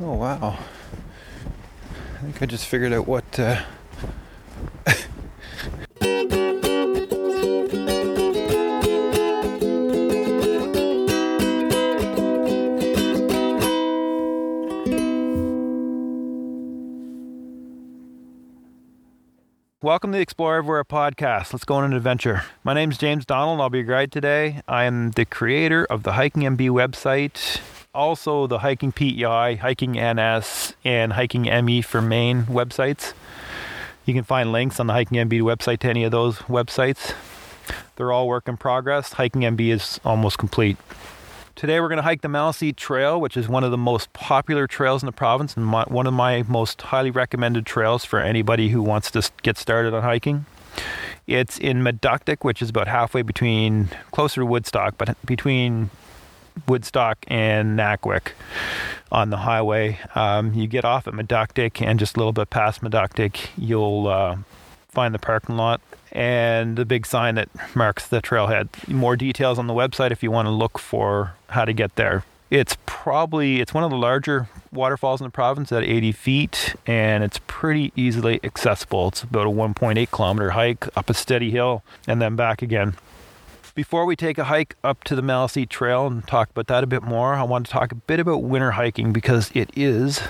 Oh wow, I think I just figured out what Welcome to the Explore Everywhere podcast. Let's go on an adventure. My name is James Donald. I'll be your guide today. I am the creator of the Hiking MB website, also the Hiking PEI, Hiking NS, and Hiking ME for Maine websites. You can find links on the Hiking MB website to any of those websites. They're all work in progress. Hiking MB is almost complete. Today we're going to hike the Maliseet Trail, which is one of the most popular trails in the province and one of my most highly recommended trails for anybody who wants to get started on hiking. It's in Meductic, which is about halfway between, closer to Woodstock, but between Woodstock and Nackawic on the highway. You get off at Meductic and just a little bit past Meductic, you'll find the parking lot and the big sign that marks the trailhead. More details on the website if you want to look for how to get there. It's one of the larger waterfalls in the province at 80 feet, and it's pretty easily accessible. It's about a 1.8 kilometer hike up a steady hill and then back again. Before we take a hike up to the Maliseet Trail and talk about that a bit more, I want to talk a bit about winter hiking because it is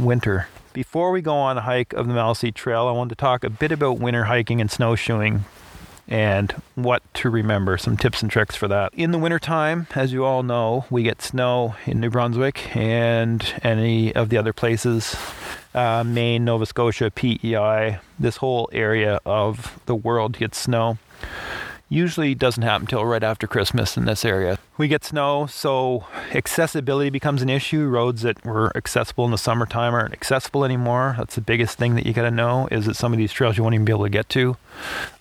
winter. Before we go on a hike of the Maliseet Trail, I want to talk a bit about winter hiking and snowshoeing and what to remember, some tips and tricks for that. In the wintertime, as you all know, we get snow in New Brunswick and any of the other places, Maine, Nova Scotia, PEI, this whole area of the world gets snow. Usually doesn't happen until right after Christmas in this area. We get snow, so accessibility becomes an issue. Roads that were accessible in the summertime aren't accessible anymore. That's the biggest thing that you gotta know, is that some of these trails you won't even be able to get to.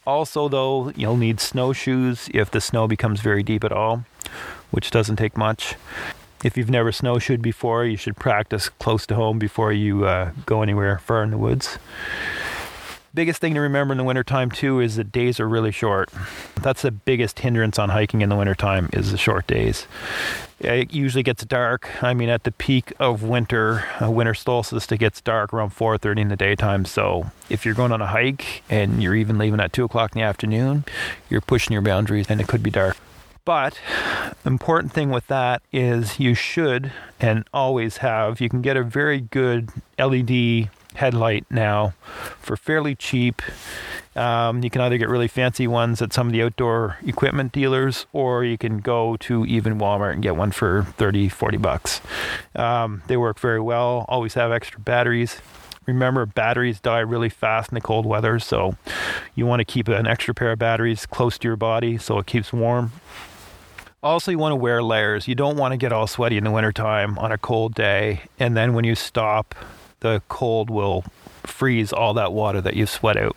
Also though, you'll need snowshoes if the snow becomes very deep at all, which doesn't take much. If you've never snowshoed before, you should practice close to home before you go anywhere far in the woods. Biggest thing to remember in the wintertime too is that days are really short. That's the biggest hindrance on hiking in the wintertime, is the short days. It usually gets dark. I mean, at the peak of winter, winter solstice, it gets dark around 4:30 in the daytime. So if you're going on a hike and you're even leaving at 2 o'clock in the afternoon, you're pushing your boundaries and it could be dark. But important thing with that is you should and always have, you can get a very good LED headlight now for fairly cheap. You can either get really fancy ones at some of the outdoor equipment dealers, or you can go to even Walmart and get one for $30-$40. They work very well. Always have extra batteries. Remember, batteries die really fast in the cold weather, so you want to keep an extra pair of batteries close to your body so it keeps warm. Also, you want to wear layers. You don't want to get all sweaty in the wintertime on a cold day, and then when you stop, the cold will freeze all that water that you sweat out.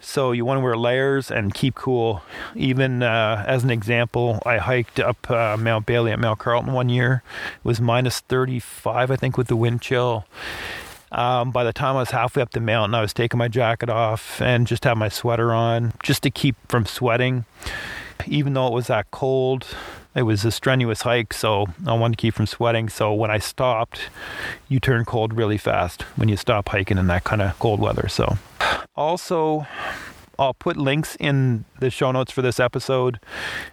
So you want to wear layers and keep cool. Even as an example, I hiked up Mount Bailey at Mount Carleton one year. It was minus 35, I think, with the wind chill. By the time I was halfway up the mountain, I was taking my jacket off and just had my sweater on just to keep from sweating. Even though it was that cold, it was a strenuous hike, so I wanted to keep from sweating. So when I stopped, you turn cold really fast when you stop hiking in that kind of cold weather. So also, I'll put links in the show notes for this episode.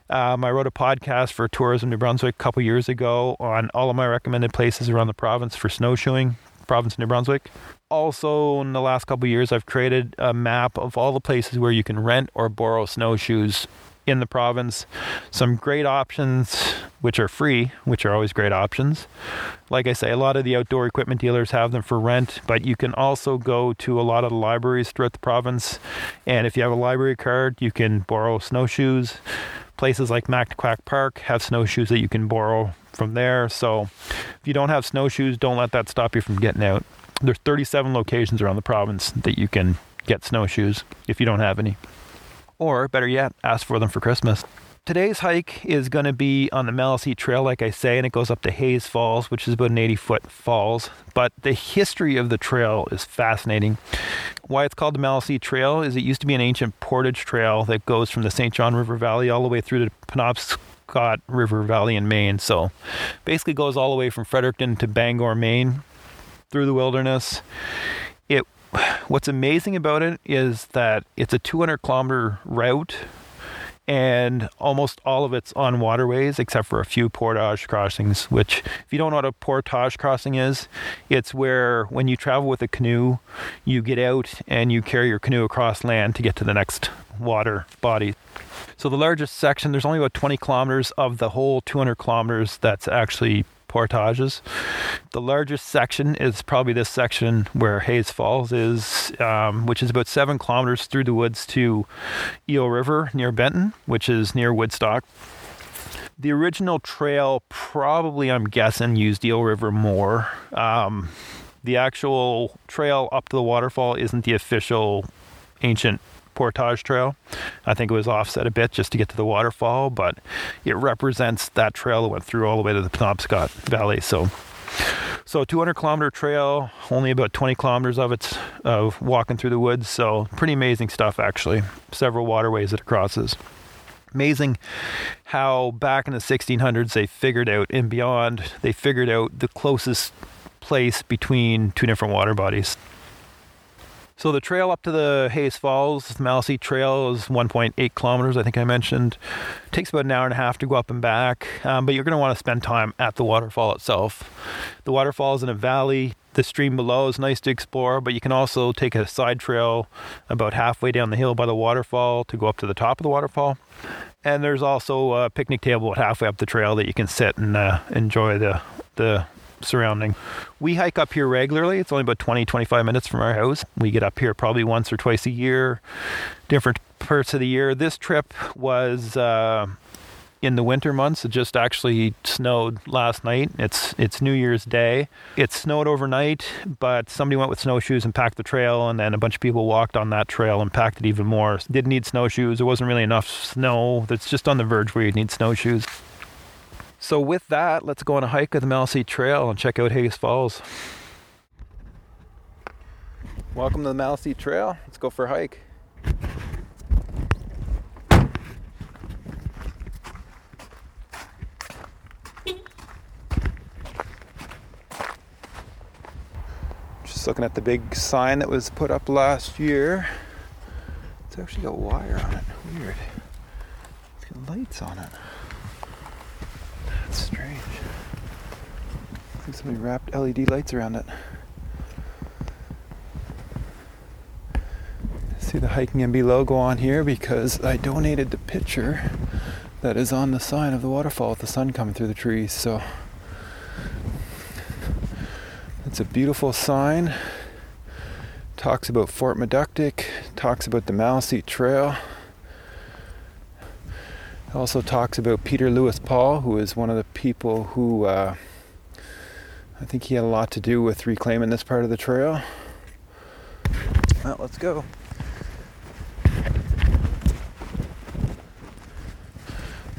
I wrote a podcast for Tourism New Brunswick a couple years ago on all of my recommended places around the province for snowshoeing, province of New Brunswick. Also, in the last couple of years, I've created a map of all the places where you can rent or borrow snowshoes in the province. Some great options which are free, which are always great options. Like I say, a lot of the outdoor equipment dealers have them for rent, but you can also go to a lot of the libraries throughout the province, and if you have a library card, you can borrow snowshoes. Places like Macquack Park have snowshoes that you can borrow from there. So if you don't have snowshoes, don't let that stop you from getting out. There's 37 locations around the province that you can get snowshoes if you don't have any. Or better yet, ask for them for Christmas. Today's hike is going to be on the Maliseet Trail, like I say, and it goes up to Hayes Falls, which is about an 80-foot falls. But the history of the trail is fascinating. Why it's called the Maliseet Trail is it used to be an ancient portage trail that goes from the St. John River Valley all the way through to Penobscot Penobscot River Valley in Maine. So basically goes all the way from Fredericton to Bangor, Maine, through the wilderness. What's amazing about it is that it's a 200-kilometer route, and almost all of it's on waterways, except for a few portage crossings, which, if you don't know what a portage crossing is, it's where when you travel with a canoe, you get out and you carry your canoe across land to get to the next water body. So the largest section, there's only about 20 kilometers of the whole 200 kilometers that's actually portages. The largest section is probably this section where Hayes Falls is, which is about 7 kilometers through the woods to Eel River near Benton, which is near Woodstock. The original trail probably, I'm guessing, used Eel River more. The actual trail up to the waterfall isn't the official ancient portage trail. I think it was offset a bit just to get to the waterfall, but it represents that trail that went through all the way to the Penobscot Valley. So 200 kilometer trail, only about 20 kilometers of it's of walking through the woods. So pretty amazing stuff, actually. Several waterways that it crosses. Amazing how back in the 1600s they figured out, and beyond, they figured out the closest place between two different water bodies. So the trail up to the Hayes Falls, the Maliseet Trail, is 1.8 kilometers, I think I mentioned. It takes about an hour and a half to go up and back, but you're going to want to spend time at the waterfall itself. The waterfall is in a valley. The stream below is nice to explore, but you can also take a side trail about halfway down the hill by the waterfall to go up to the top of the waterfall. And there's also a picnic table halfway up the trail that you can sit and enjoy the surrounding. We hike up here regularly. It's only about 20-25 minutes from our house. We get up here probably once or twice a year, different parts of the year. This trip was in the winter months. It just actually snowed last night. It's New Year's Day. It snowed overnight, but somebody went with snowshoes and packed the trail, and then a bunch of people walked on that trail and packed it even more. Didn't need snowshoes. There wasn't really enough snow. That's just on the verge where you'd need snowshoes. So with that, let's go on a hike of the Maliseet Trail and check out Hayes Falls. Welcome to the Maliseet Trail. Let's go for a hike. Just looking at the big sign that was put up last year. It's actually got wire on it. Weird. It's got lights on it. That's strange. I think somebody wrapped LED lights around it. See the HikingMB logo on here because I donated the picture that is on the sign of the waterfall with the sun coming through the trees. So it's a beautiful sign. Talks about Fort Meductic, talks about the Maliseet Trail. It also talks about Peter Lewis Paul, who is one of the people who I think he had a lot to do with reclaiming this part of the trail. Well, let's go.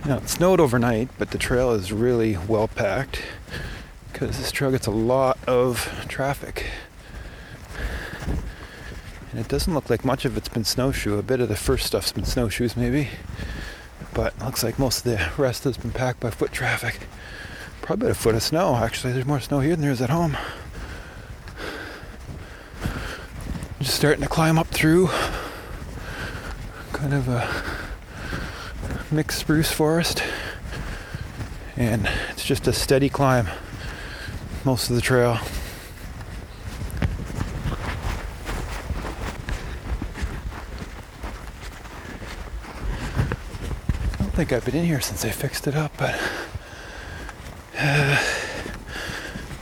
Now, it snowed overnight, but the trail is really well packed because this trail gets a lot of traffic. And it doesn't look like much of it's been snowshoe. A bit of the first stuff's been snowshoes, maybe. But it looks like most of the rest has been packed by foot traffic. Probably about a foot of snow, actually. There's more snow here than there is at home. Just starting to climb up through kind of a mixed spruce forest. And it's just a steady climb most of the trail. I think I've been in here since they fixed it up, but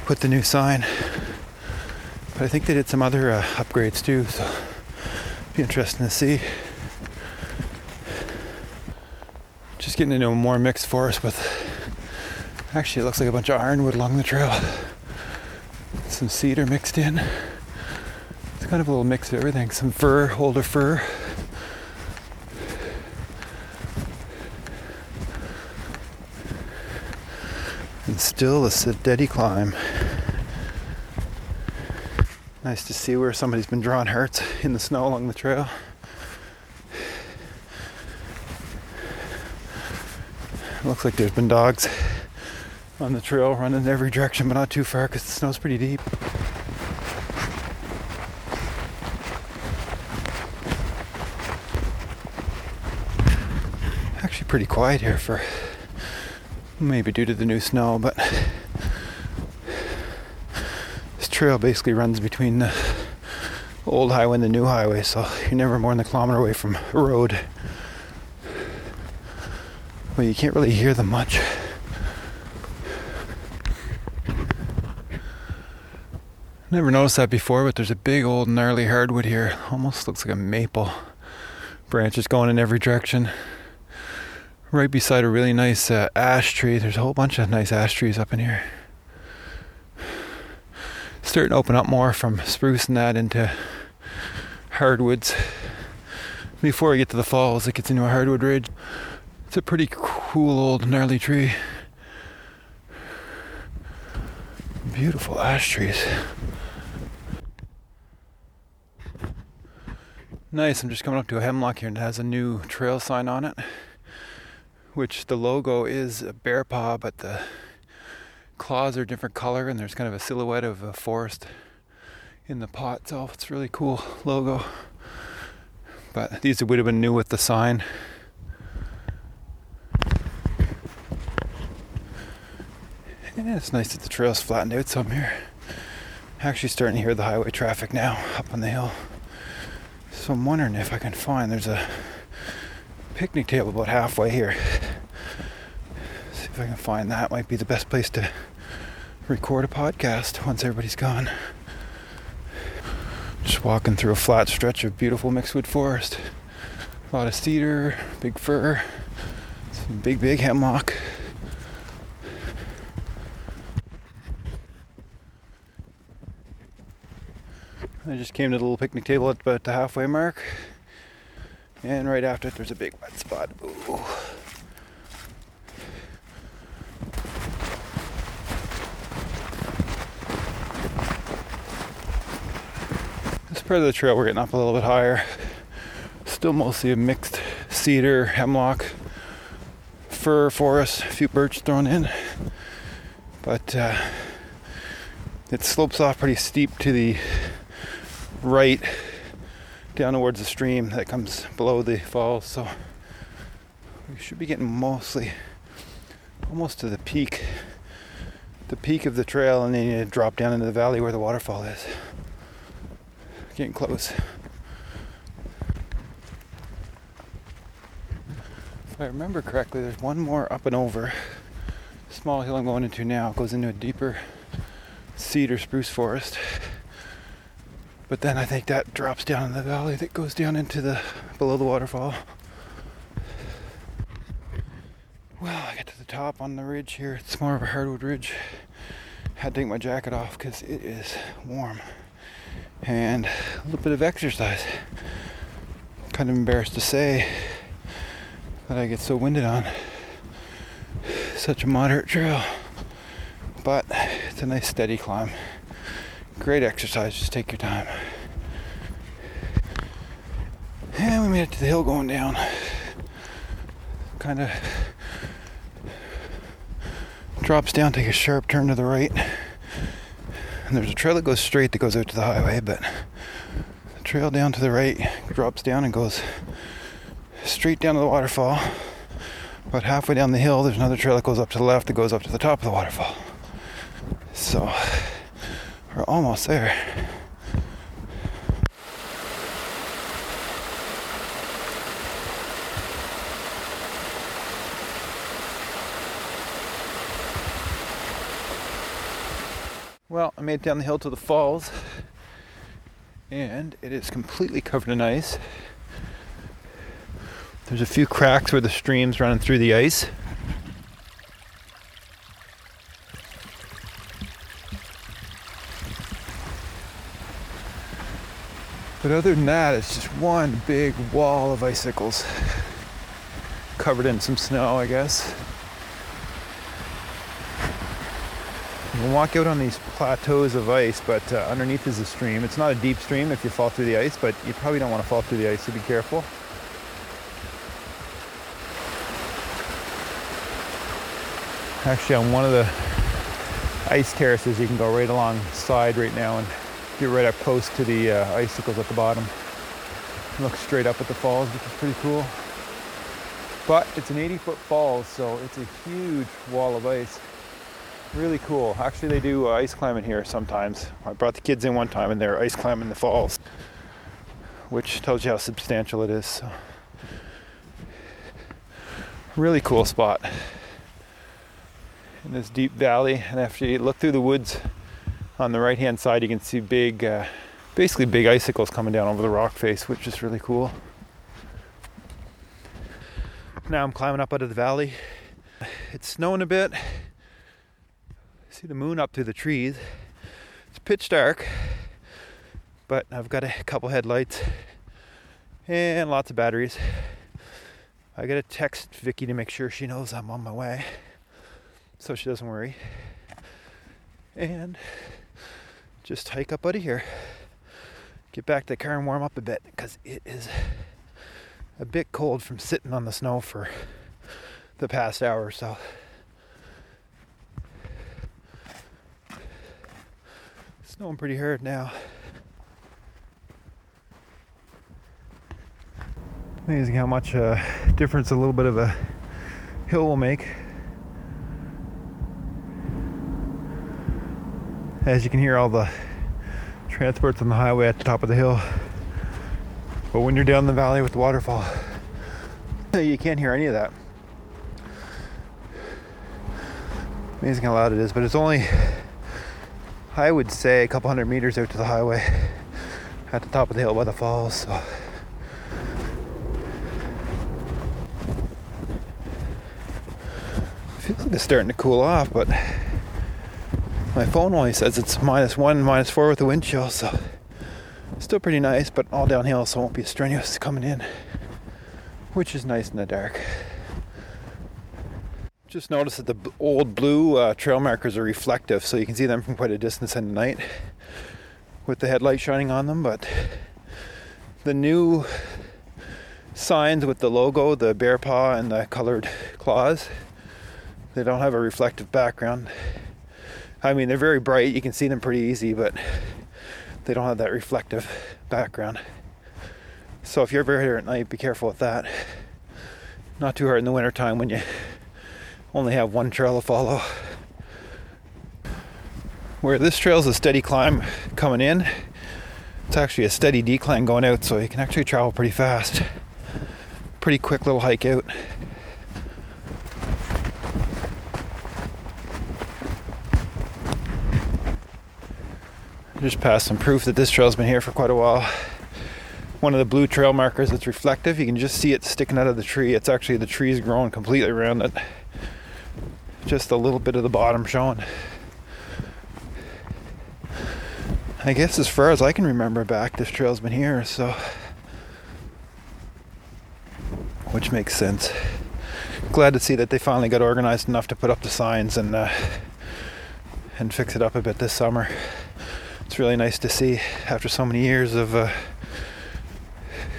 put the new sign. But I think they did some other upgrades too, so it'll be interesting to see. Just getting into a more mixed forest with, actually it looks like a bunch of ironwood along the trail. Some cedar mixed in. It's kind of a little mix of everything. Some fir, older fir. Still a steady climb. Nice to see where somebody's been drawing hearts in the snow along the trail. A Looks like there's been dogs on the trail running in every direction, but not too far because the snow's pretty deep. Actually pretty quiet here for maybe due to the new snow, but this trail basically runs between the old highway and the new highway, so you're never more than a kilometer away from a road. Well, you can't really hear them much. Never noticed that before, but there's a big old gnarly hardwood here. Almost looks like a maple. Branches going in every direction. Right beside a really nice ash tree. There's a whole bunch of nice ash trees up in here. Starting to open up more from spruce and that into hardwoods. Before I get to the falls, it gets into a hardwood ridge. It's a pretty cool old gnarly tree. Beautiful ash trees. Nice, I'm just coming up to a hemlock here and it has a new trail sign on it, which the logo is a bear paw, but the claws are a different color and there's kind of a silhouette of a forest in the paw itself. It's a really cool logo, but these would have been new with the sign. Yeah, it's nice that the trail's flattened out some here. Actually starting to hear the highway traffic now up on the hill. So I'm wondering if I can find, there's a picnic table about halfway here. See if I can find that. Might be the best place to record a podcast once everybody's gone. Just walking through a flat stretch of beautiful mixedwood forest. A lot of cedar, big fir, some big hemlock. I just came to the little picnic table at about the halfway mark, and right after it there's a big wet spot. Ooh. This part of the trail we're getting up a little bit higher. Still mostly a mixed cedar, hemlock, fir forest, a few birch thrown in, but it slopes off pretty steep to the right down towards the stream that comes below the falls, so we should be getting mostly almost to the peak of the trail, and then you drop down into the valley where the waterfall is. Getting close. If I remember correctly, there's one more up and over. Small hill I'm going into now goes into a deeper cedar spruce forest. But then I think that drops down in the valley that goes down into the below the waterfall. Well, I get to the top on the ridge here. It's more of a hardwood ridge. Had to take my jacket off because it is warm. And a little bit of exercise. Kind of embarrassed to say that I get so winded on such a moderate trail. But it's a nice steady climb. Great exercise, just take your time. And we made it to the hill going down. Kind of drops down, take a sharp turn to the right. And there's a trail that goes straight that goes out to the highway, but the trail down to the right drops down and goes straight down to the waterfall. About halfway down the hill, there's another trail that goes up to the left that goes up to the top of the waterfall. So we're almost there. Well, I made it down the hill to the falls, and it is completely covered in ice. There's a few cracks where the stream's running through the ice. But other than that, it's just one big wall of icicles covered in some snow, I guess. You can walk out on these plateaus of ice, but underneath is a stream. It's not a deep stream if you fall through the ice, but you probably don't want to fall through the ice, so be careful. actually on one of the ice terraces. You can go right alongside right now and get right up close to the icicles at the bottom. Look straight up at the falls, which is pretty cool. But it's an 80-foot falls, so it's a huge wall of ice. Really cool. Actually, they do ice climbing here sometimes. I brought the kids in one time and they're ice climbing the falls, which tells you how substantial it is. So. Really cool spot in this deep valley. And after you look through the woods on the right-hand side, you can see big, basically big icicles coming down over the rock face, which is really cool. Now I'm climbing up out of the valley. It's snowing a bit. See the moon up through the trees. It's pitch dark, but I've got a couple headlights and lots of batteries. I gotta text Vicky to make sure she knows I'm on my way, so she doesn't worry. And just hike up out of here. Get back to the car and warm up a bit, because it is a bit cold from sitting on the snow for the past hour or so. It's snowing pretty hard now. Amazing how much difference a little bit of a hill will make. As you can hear, all the transport's on the highway at the top of the hill. But when you're down the valley with the waterfall, you can't hear any of that. Amazing how loud it is, but it's only, I would say, a couple hundred meters out to the highway at the top of the hill by the falls. So. Feels like it's starting to cool off, but my phone only says it's -1, -4 with the wind chill, so still pretty nice, but all downhill, so it won't be strenuous coming in, which is nice in the dark. Just noticed that the old blue trail markers are reflective, so you can see them from quite a distance in the night with the headlight shining on them, but the new signs with the logo, the bear paw and the colored claws, they don't have a reflective background. I mean, they're very bright, you can see them pretty easy, but they don't have that reflective background. So if you're ever here at night, be careful with that. Not too hard in the winter time when you only have one trail to follow. Where this trail is a steady climb coming in, it's actually a steady decline going out, so you can actually travel pretty fast. Pretty quick little hike out. Just passed some proof that this trail's been here for quite a while. One of the blue trail markers that's reflective, you can just see it sticking out of the tree. It's actually, the tree's grown completely around it. Just a little bit of the bottom showing. I guess as far as I can remember back, this trail's been here, so. Which makes sense. Glad to see that they finally got organized enough to put up the signs and fix it up a bit this summer. It's really nice to see after so many years of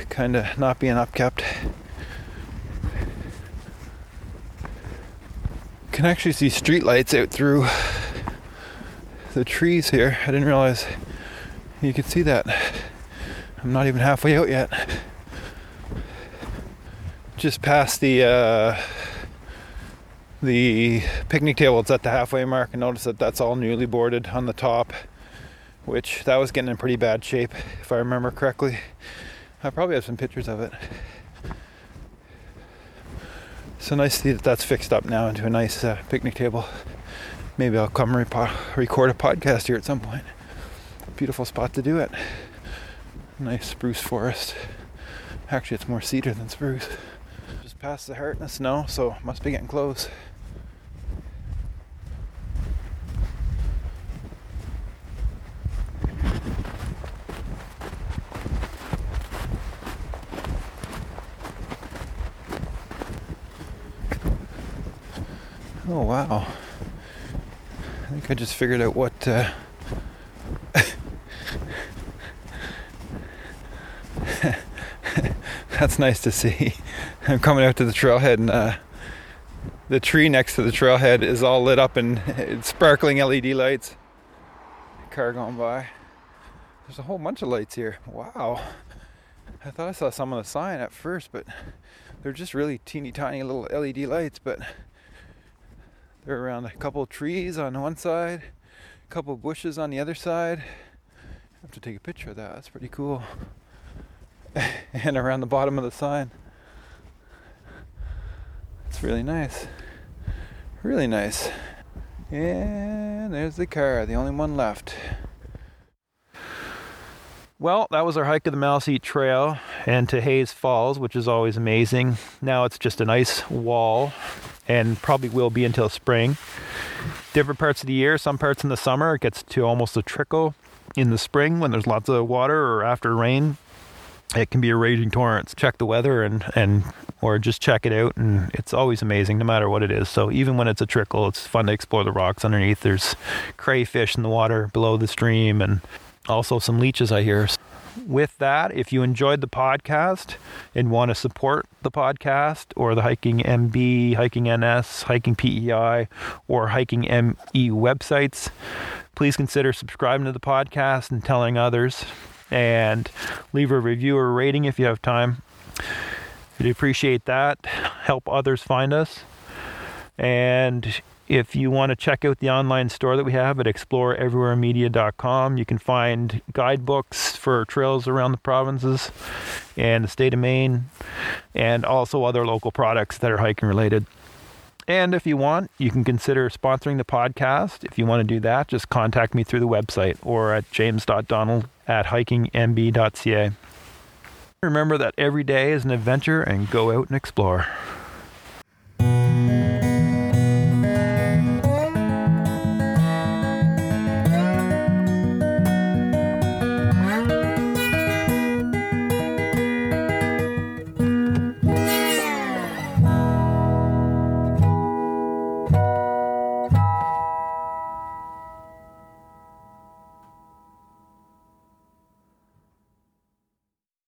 kind of not being upkept. Can actually see street lights out through the trees here. I didn't realize you could see that. I'm not even halfway out yet. Just past the picnic table, it's at the halfway mark, and notice that that's all newly boarded on the top. Which that was getting in pretty bad shape, if I remember correctly. I probably have some pictures of it. So nice to see that that's fixed up now into a nice picnic table. Maybe I'll come record a podcast here at some point. Beautiful spot to do it. Nice spruce forest. Actually, it's more cedar than spruce. Just past the heart in the snow, so must be getting close. Oh wow, I think I just figured out what that's nice to see. I'm coming out to the trailhead and the tree next to the trailhead is all lit up in sparkling LED lights. Car going by. There's a whole bunch of lights here. Wow. I thought I saw some on the sign at first, but they're just really teeny tiny little LED lights, but they're around a couple trees on one side, a couple bushes on the other side. I have to take a picture of that. That's pretty cool. And around the bottom of the sign. It's really nice. Really nice. And there's the car, the only one left. Well, that was our hike of the Maliseet Trail and to Hayes Falls, which is always amazing. Now it's just a nice wall and probably will be until spring. Different parts of the year, some parts in the summer, it gets to almost a trickle. In the spring, when there's lots of water or after rain, it can be a raging torrent. Check the weather or just check it out, and it's always amazing no matter what it is. So even when it's a trickle, it's fun to explore the rocks underneath. There's crayfish in the water below the stream, and also some leeches, I hear. With that, if you enjoyed the podcast and want to support the podcast or the Hiking MB, Hiking NS, Hiking PEI, or Hiking ME websites, please consider subscribing to the podcast and telling others, and leave a review or rating if you have time. We'd appreciate that. Help others find us. And if you want to check out the online store that we have at exploreeverywheremedia.com, you can find guidebooks for trails around the provinces and the state of Maine, and also other local products that are hiking related. And if you want, you can consider sponsoring the podcast. If you want to do that, just contact me through the website or at james.donald@hikingmb.ca. Remember that every day is an adventure, and go out and explore.